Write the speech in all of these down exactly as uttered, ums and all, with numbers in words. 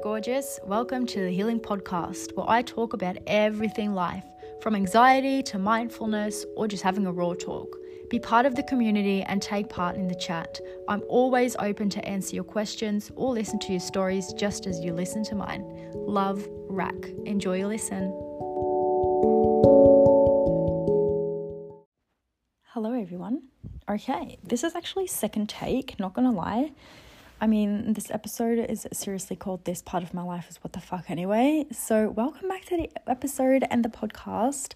gorgeous. Welcome to the Healing Podcast, where I talk about everything life, from anxiety to mindfulness or just having a raw talk. Be part of the community and take part in the chat. I'm always open to answer your questions or listen to your stories just as you listen to mine. Love, Rack. Enjoy your listen. Hello, everyone. Okay, this is actually second take, not gonna lie. I mean, this episode is seriously called This Part of My Life is What the Fuck Anyway. So welcome back to the episode and the podcast.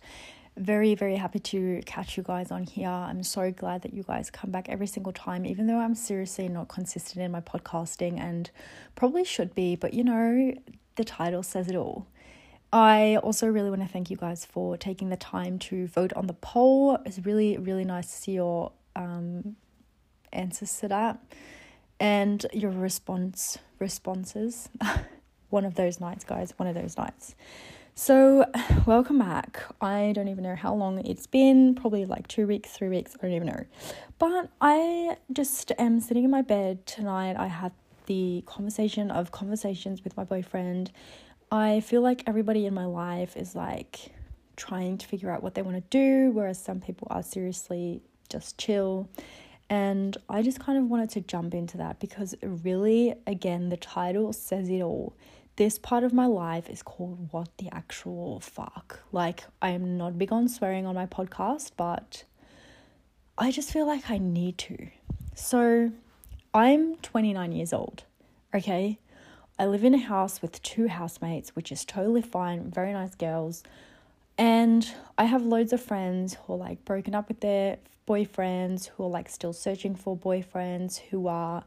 Very, very happy to catch you guys on here. I'm so glad that you guys come back every single time, even though I'm seriously not consistent in my podcasting and probably should be. But, you know, the title says it all. I also really want to thank you guys for taking the time to vote on the poll. It's really, really nice to see your um, answers to that. And your response, responses, one of those nights, guys, one of those nights. So welcome back. I don't even know how long it's been, probably like two weeks, three weeks, I don't even know. But I just am sitting in my bed tonight. I had the conversation of conversations with my boyfriend. I feel like everybody in my life is like trying to figure out what they want to do, whereas some people are seriously just chill. And I just kind of wanted to jump into that because really, again, the title says it all. This part of my life is called What the Actual Fuck. Like, I am not big on swearing on my podcast, but I just feel like I need to. So I'm twenty-nine years old, okay? I live in a house with two housemates, which is totally fine, very nice girls. And I have loads of friends who are like broken up with their boyfriends, who are like still searching for boyfriends, who are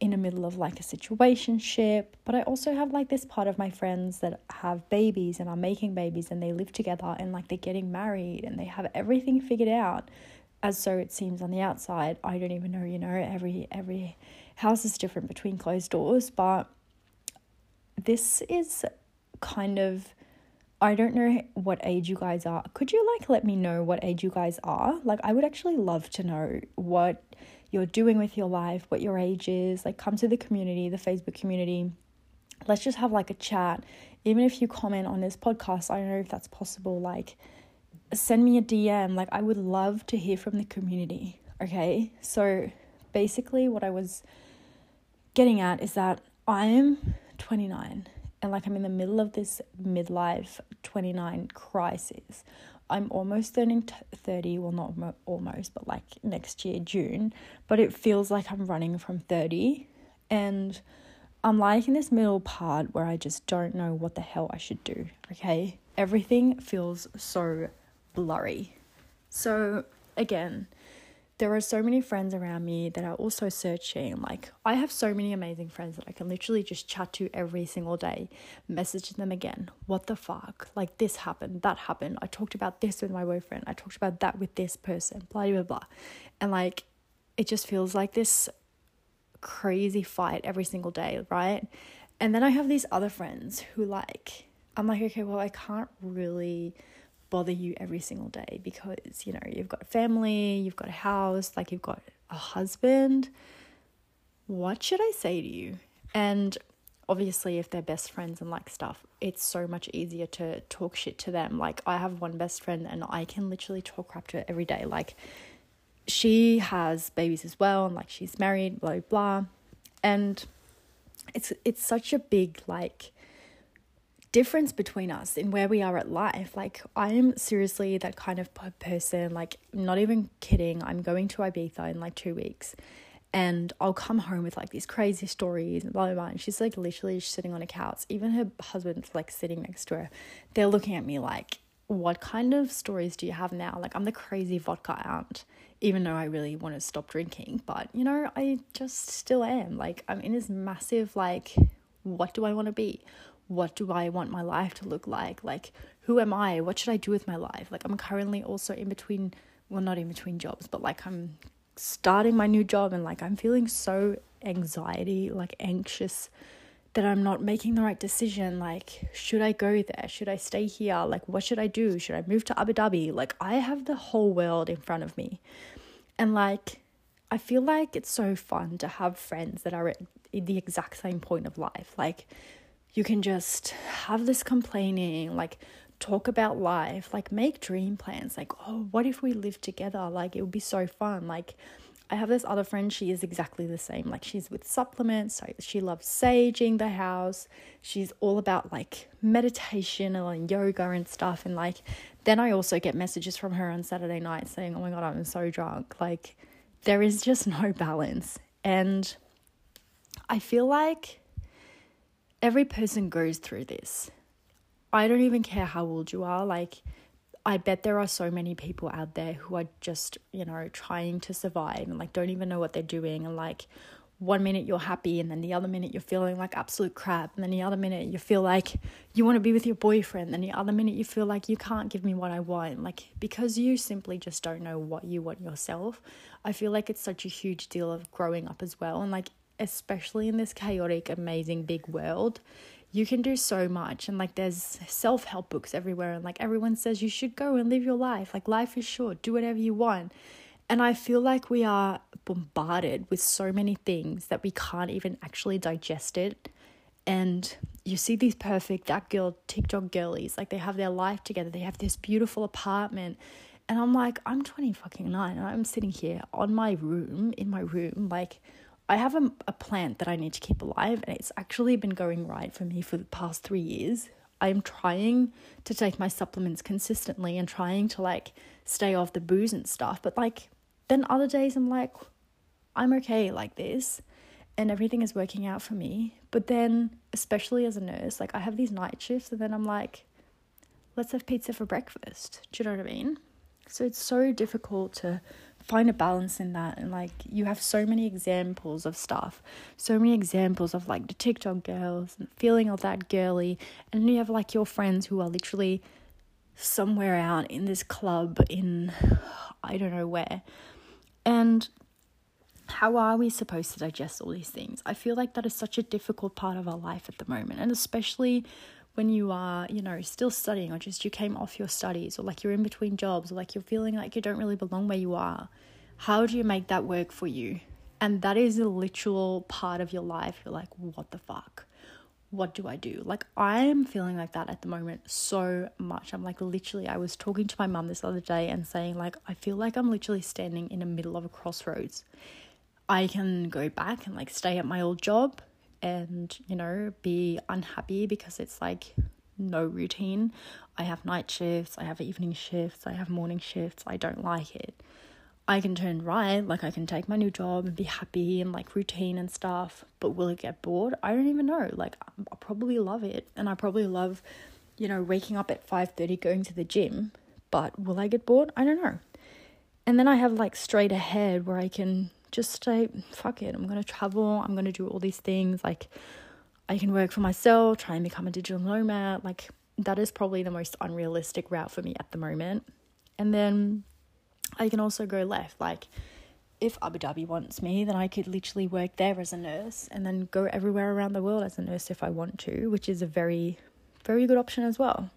in the middle of like a situationship. But I also have like this part of my friends that have babies and are making babies and they live together and like they're getting married and they have everything figured out, as so it seems on the outside. I don't even know, you know, every every house is different between closed doors. But this is kind of, I don't know what age you guys are. Could you like let me know what age you guys are? Like, I would actually love to know what you're doing with your life, what your age is. Like, come to the community, the Facebook community. Let's just have like a chat. Even if you comment on this podcast, I don't know if that's possible. Like, send me a D M. Like, I would love to hear from the community. Okay. So basically what I was getting at is that I am twenty-nine. And like, I'm in the middle of this midlife twenty-nine crisis. I'm almost turning thirty. Well, not almost, but like next year, June. But it feels like I'm running from thirty. And I'm like in this middle part where I just don't know what the hell I should do. Okay. Everything feels so blurry. So again, there are so many friends around me that are also searching. Like, I have so many amazing friends that I can literally just chat to every single day, message them again. What the fuck? Like, this happened, that happened. I talked about this with my boyfriend. I talked about that with this person, blah, blah, blah. And like, it just feels like this crazy fight every single day, right? And then I have these other friends who like, I'm like, okay, well, I can't really bother you every single day because, you know, you've got family, you've got a house, like you've got a husband. What should I say to you? And obviously if they're best friends and like stuff, it's so much easier to talk shit to them. Like, I have one best friend and I can literally talk crap to her every day. Like, she has babies as well and like she's married, blah, blah. And it's it's such a big like difference between us in where we are at life. Like, I am seriously that kind of person. Like, I'm not even kidding. I'm going to Ibiza in like two weeks and I'll come home with like these crazy stories and blah, blah, blah. And she's like literally sitting on a couch. Even her husband's like sitting next to her. They're looking at me like, what kind of stories do you have now? Like, I'm the crazy vodka aunt, even though I really want to stop drinking. But, you know, I just still am. Like, I'm in this massive like, what do I want to be? What do I want my life to look like? Like, who am I? What should I do with my life? Like, I'm currently also in between, well, not in between jobs, but like I'm starting my new job and like I'm feeling so anxiety, like anxious that I'm not making the right decision. Like, should I go there? Should I stay here? Like, what should I do? Should I move to Abu Dhabi? Like, I have the whole world in front of me. And like, I feel like it's so fun to have friends that are at the exact same point of life. Like, You can just have this complaining, like talk about life, like make dream plans, like, oh, what if we live together? Like, it would be so fun. Like, I have this other friend, she is exactly the same. Like, she's with supplements, so she loves saging the house. She's all about like meditation and like yoga and stuff. And like, then I also get messages from her on Saturday night saying, oh my God, I'm so drunk. Like, there is just no balance. And I feel like every person goes through this. I don't even care how old you are. Like, I bet there are so many people out there who are just, you know, trying to survive and like don't even know what they're doing. And like one minute you're happy and then the other minute you're feeling like absolute crap. And then the other minute you feel like you want to be with your boyfriend. And then the other minute you feel like you can't give me what I want. Like, because you simply just don't know what you want yourself. I feel like it's such a huge deal of growing up as well. And like, especially in this chaotic, amazing big world, you can do so much. And like, there's self-help books everywhere, and like everyone says you should go and live your life, like life is short, do whatever you want. And I feel like we are bombarded with so many things that we can't even actually digest it. And you see these perfect that girl TikTok girlies, like they have their life together, they have this beautiful apartment, and I'm like, I'm twenty fucking nine and I'm sitting here on my room in my room like I have a, a plant that I need to keep alive, and it's actually been going right for me for the past three years. I'm trying to take my supplements consistently and trying to like stay off the booze and stuff. But like then other days I'm like, I'm okay like this and everything is working out for me. But then especially as a nurse, like I have these night shifts and then I'm like, let's have pizza for breakfast. Do you know what I mean? So it's so difficult to find a balance in that. And like, you have so many examples of stuff, so many examples of like the TikTok girls and feeling all that girly, and then you have like your friends who are literally somewhere out in this club in I don't know where. And how are we supposed to digest all these things? I feel like that is such a difficult part of our life at the moment, and especially when you are, you know, still studying, or just you came off your studies, or like you're in between jobs, or like you're feeling like you don't really belong where you are. How do you make that work for you? And that is a literal part of your life. You're like, what the fuck? What do I do? Like, I'm feeling like that at the moment so much. I'm like, literally, I was talking to my mum this other day and saying like, I feel like I'm literally standing in the middle of a crossroads. I can go back and like stay at my old job and, you know, be unhappy because it's like no routine. I have night shifts, I have evening shifts, I have morning shifts. I don't like it. I can turn right, like I can take my new job and be happy and like routine and stuff. But will it get bored? I don't even know. Like, I probably love it. And I probably love, you know, waking up at five thirty, going to the gym. But will I get bored? I don't know. And then I have like straight ahead where I can just say, fuck it, I'm going to travel, I'm going to do all these things, like, I can work for myself, try and become a digital nomad. Like, that is probably the most unrealistic route for me at the moment. And then I can also go left, like, if Abu Dhabi wants me, then I could literally work there as a nurse, and then go everywhere around the world as a nurse if I want to, which is a very, very good option as well.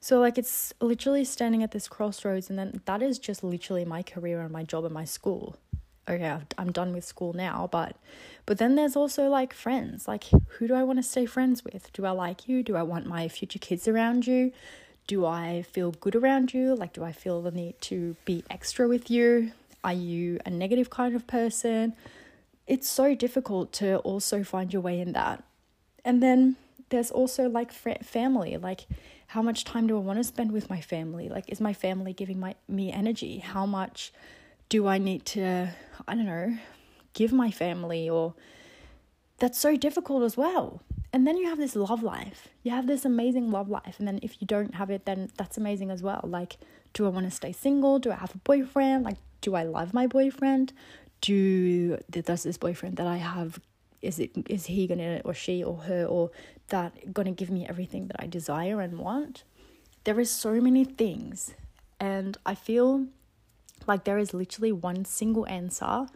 So like, it's literally standing at this crossroads, and then that is just literally my career and my job and my school. Okay, I'm done with school now, but but then there's also like friends. Like, who do I want to stay friends with? Do I like you? Do I want my future kids around you? Do I feel good around you? Like, do I feel the need to be extra with you? Are you a negative kind of person? It's so difficult to also find your way in that. And then there's also like family. Like, how much time do I want to spend with my family? Like, is my family giving my me energy? How much do I need to, I don't know, give my family? Or that's so difficult as well. And then you have this love life. You have this amazing love life. And then if you don't have it, then that's amazing as well. Like, do I want to stay single? Do I have a boyfriend? Like, do I love my boyfriend? Do, does this boyfriend that I have, is it, is he going to, or she or her, or that going to give me everything that I desire and want? There is so many things. And I feel like there is literally one single answer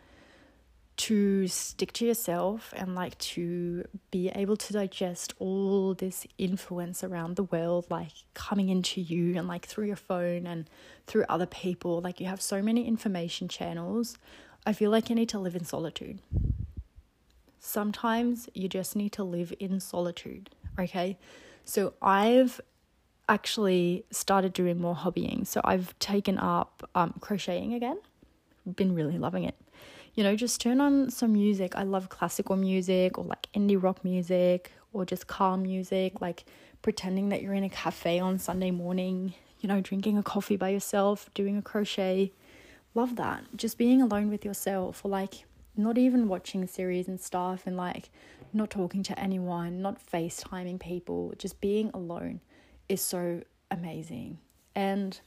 to stick to yourself and like to be able to digest all this influence around the world, like coming into you and like through your phone and through other people. Like, you have so many information channels. I feel like you need to live in solitude. Sometimes you just need to live in solitude. okay? So I've actually started doing more hobbying. So I've taken up um, crocheting again. Been really loving it. You know, just turn on some music. I love classical music or like indie rock music or just calm music, like pretending that you're in a cafe on Sunday morning, you know, drinking a coffee by yourself, doing a crochet. Love that. Just being alone with yourself, or like not even watching series and stuff, and like not talking to anyone, not FaceTiming people. Just being alone is so amazing. And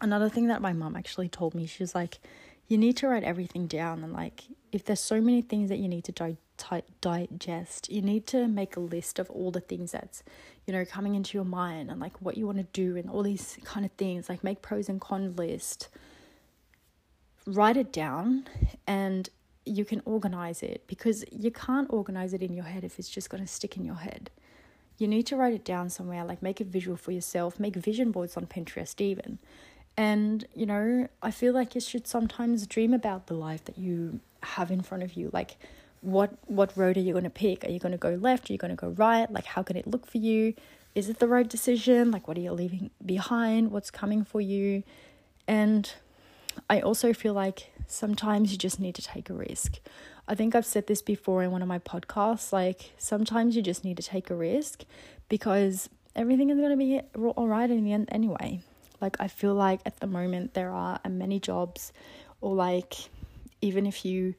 another thing that my mum actually told me, she was like, you need to write everything down. And like, if there's so many things that you need to di- di- digest, you need to make a list of all the things that's, you know, coming into your mind, and like what you want to do and all these kind of things. Like make pros and cons list, write it down, and you can organize it, because you can't organize it in your head if it's just going to stick in your head. You need to write it down somewhere, like make it visual for yourself, make vision boards on Pinterest even. And, you know, I feel like you should sometimes dream about the life that you have in front of you. Like, what what road are you going to pick? Are you going to go left? Are you going to go right? Like, how can it look for you? Is it the right decision? Like, what are you leaving behind? What's coming for you? And I also feel like sometimes you just need to take a risk. I think I've said this before in one of my podcasts. Like, sometimes you just need to take a risk, because everything is going to be all right in the end anyway. Like, I feel like at the moment there are many jobs, or like even if you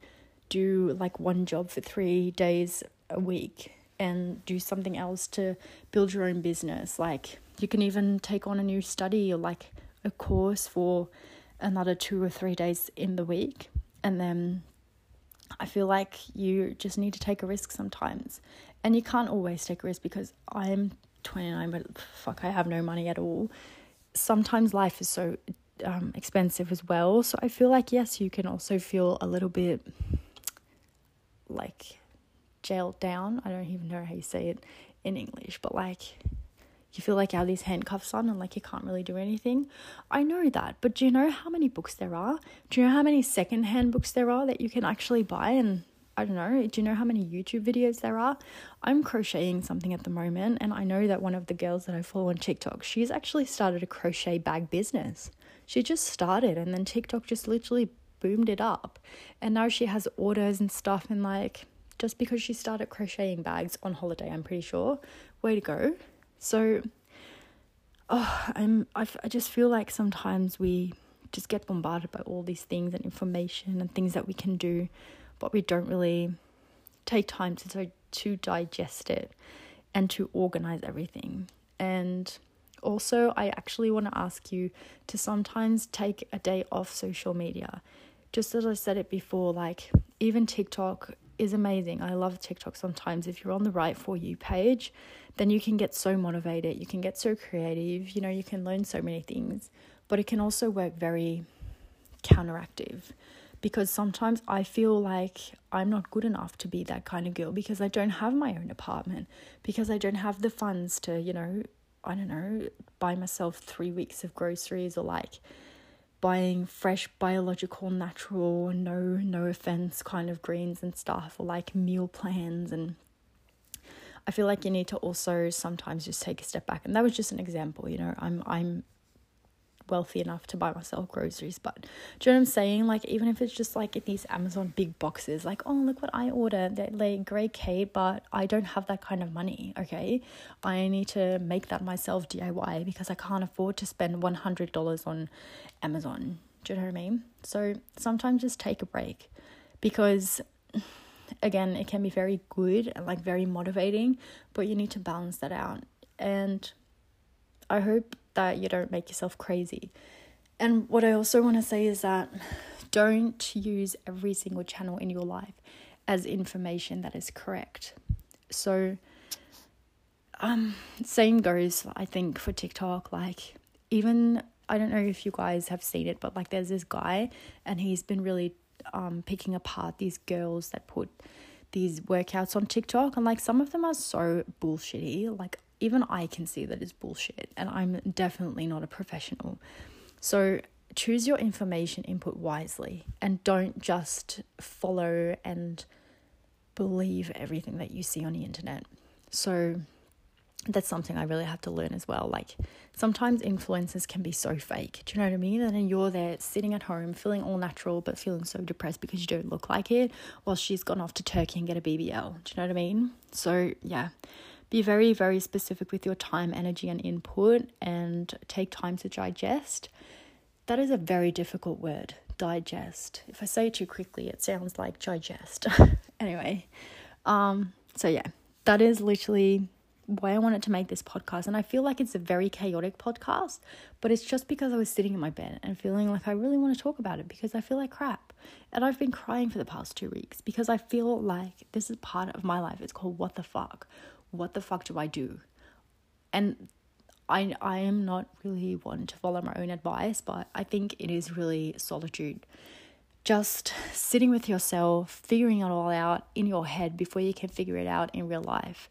do like one job for three days a week and do something else to build your own business, like you can even take on a new study or like a course for another two or three days in the week. And then I feel like you just need to take a risk sometimes. And you can't always take a risk, because I'm twenty-nine, but fuck, I have no money at all. Sometimes life is so um, expensive as well. So I feel like, yes, you can also feel a little bit like jailed down. I don't even know how you say it in English, but like you feel like you have these handcuffs on and like you can't really do anything. I know that, but do you know how many books there are? Do you know how many secondhand books there are that you can actually buy? And I don't know, do you know how many YouTube videos there are? I'm crocheting something at the moment, and I know that one of the girls that I follow on TikTok, she's actually started a crochet bag business. She just started, and then TikTok just literally boomed it up. And now she has orders and stuff, and like, just because she started crocheting bags on holiday, I'm pretty sure. Way to go. So, oh, I'm, I, I just feel like sometimes we just get bombarded by all these things and information and things that we can do, but we don't really take time to to digest it and to organize everything. And also, I actually want to ask you to sometimes take a day off social media. Just as I said it before, like even TikTok is amazing. I love TikTok sometimes. If you're on the right For You page, then you can get so motivated. You can get so creative. You know, you can learn so many things, but it can also work very counteractive. Because sometimes I feel like I'm not good enough to be that kind of girl, because I don't have my own apartment, because I don't have the funds to, you know, I don't know, buy myself three weeks of groceries, or like buying fresh, biological, natural, no, no offense kind of greens and stuff, or like meal plans. And I feel like you need to also sometimes just take a step back. And that was just an example, you know, I'm, I'm, wealthy enough to buy myself groceries, but do you know what I'm saying? Like, even if it's just like in these Amazon big boxes, like, oh, look what I ordered, they're like grade K, but I don't have that kind of money, okay? I need to make that myself D I Y, because I can't afford to spend one hundred dollars on Amazon. Do you know what I mean? So sometimes just take a break, because again, it can be very good and like very motivating, but you need to balance that out. And I hope that you don't make yourself crazy. And what I also want to say is that don't use every single channel in your life as information that is correct. So um same goes, I think, for TikTok. Like, even I don't know if you guys have seen it, but like there's this guy, and he's been really um picking apart these girls that put these workouts on TikTok, and like some of them are so bullshitty. Like, even I can see that it's bullshit, and I'm definitely not a professional. So choose your information input wisely, and don't just follow and believe everything that you see on the internet. So that's something I really have to learn as well. Like, sometimes influencers can be so fake. Do you know what I mean? And then you're there sitting at home feeling all natural but feeling so depressed because you don't look like it, while she's gone off to Turkey and get a B B L. Do you know what I mean? So yeah, be very, very specific with your time, energy and input, and take time to digest. That is a very difficult word, digest. If I say it too quickly, it sounds like digest. Anyway, um, so yeah, that is literally why I wanted to make this podcast. And I feel like it's a very chaotic podcast, but it's just because I was sitting in my bed and feeling like I really want to talk about it because I feel like crap. And I've been crying for the past two weeks because I feel like this is part of my life. It's called what the fuck. What the fuck do I do? And I I am not really one to follow my own advice, but I think it is really solitude. Just sitting with yourself, figuring it all out in your head before you can figure it out in real life.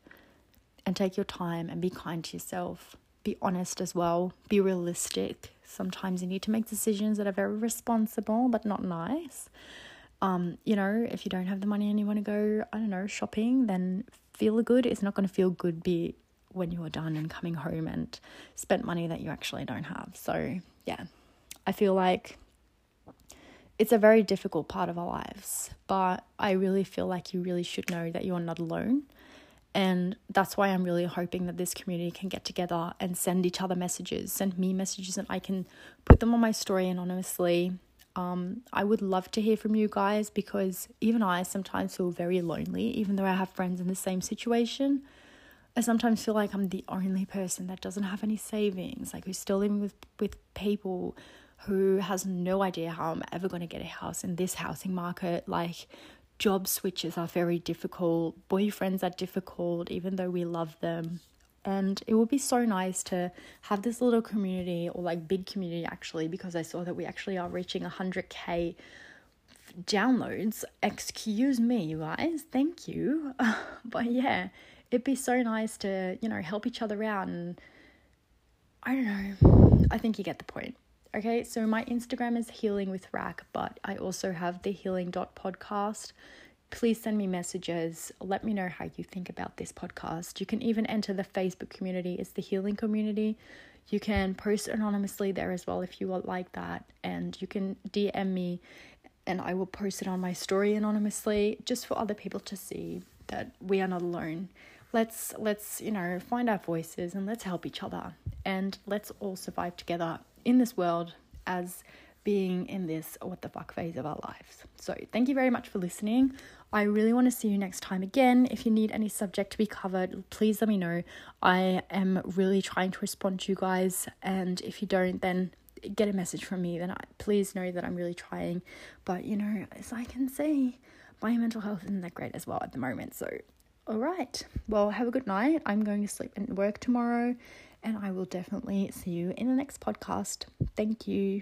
And take your time and be kind to yourself. Be honest as well. Be realistic. Sometimes you need to make decisions that are very responsible but not nice. Um, you know, if you don't have the money and you want to go, I don't know, shopping, then feel good. It's not going to feel good be when you're done and coming home and spent money that you actually don't have. So yeah, I feel like it's a very difficult part of our lives. But I really feel like you really should know that you are not alone. And that's why I'm really hoping that this community can get together and send each other messages, send me messages, and I can put them on my story anonymously. Um, I would love to hear from you guys, because even I sometimes feel very lonely, even though I have friends in the same situation. I sometimes feel like I'm the only person that doesn't have any savings, like who's still living with, with people, who has no idea how I'm ever going to get a house in this housing market. Like, job switches are very difficult. Boyfriends are difficult, even though we love them. And it would be so nice to have this little community, or like big community actually, because I saw that we actually are reaching one hundred k downloads. Excuse me, you guys. Thank you. But yeah, it'd be so nice to, you know, help each other out. And I don't know. I think you get the point. Okay, so my Instagram is healing with rack, but I also have the healing dot podcast. Please send me messages. Let me know how you think about this podcast. You can even enter the Facebook community. It's the healing community. You can post anonymously there as well if you would like that. And you can D M me and I will post it on my story anonymously, just for other people to see that we are not alone. Let's, let's, you know, find our voices and let's help each other. And let's all survive together in this world as being in this what the fuck phase of our lives. So thank you very much for listening. I really want to see you next time again. If you need any subject to be covered, please let me know. I am really trying to respond to you guys, and if you don't then get a message from me, then I, please know that I'm really trying. But you know, as I can say, my mental health isn't that great as well at the moment. So all right, well, have a good night. I'm going to sleep and work tomorrow. And I will definitely see you in the next podcast. Thank you.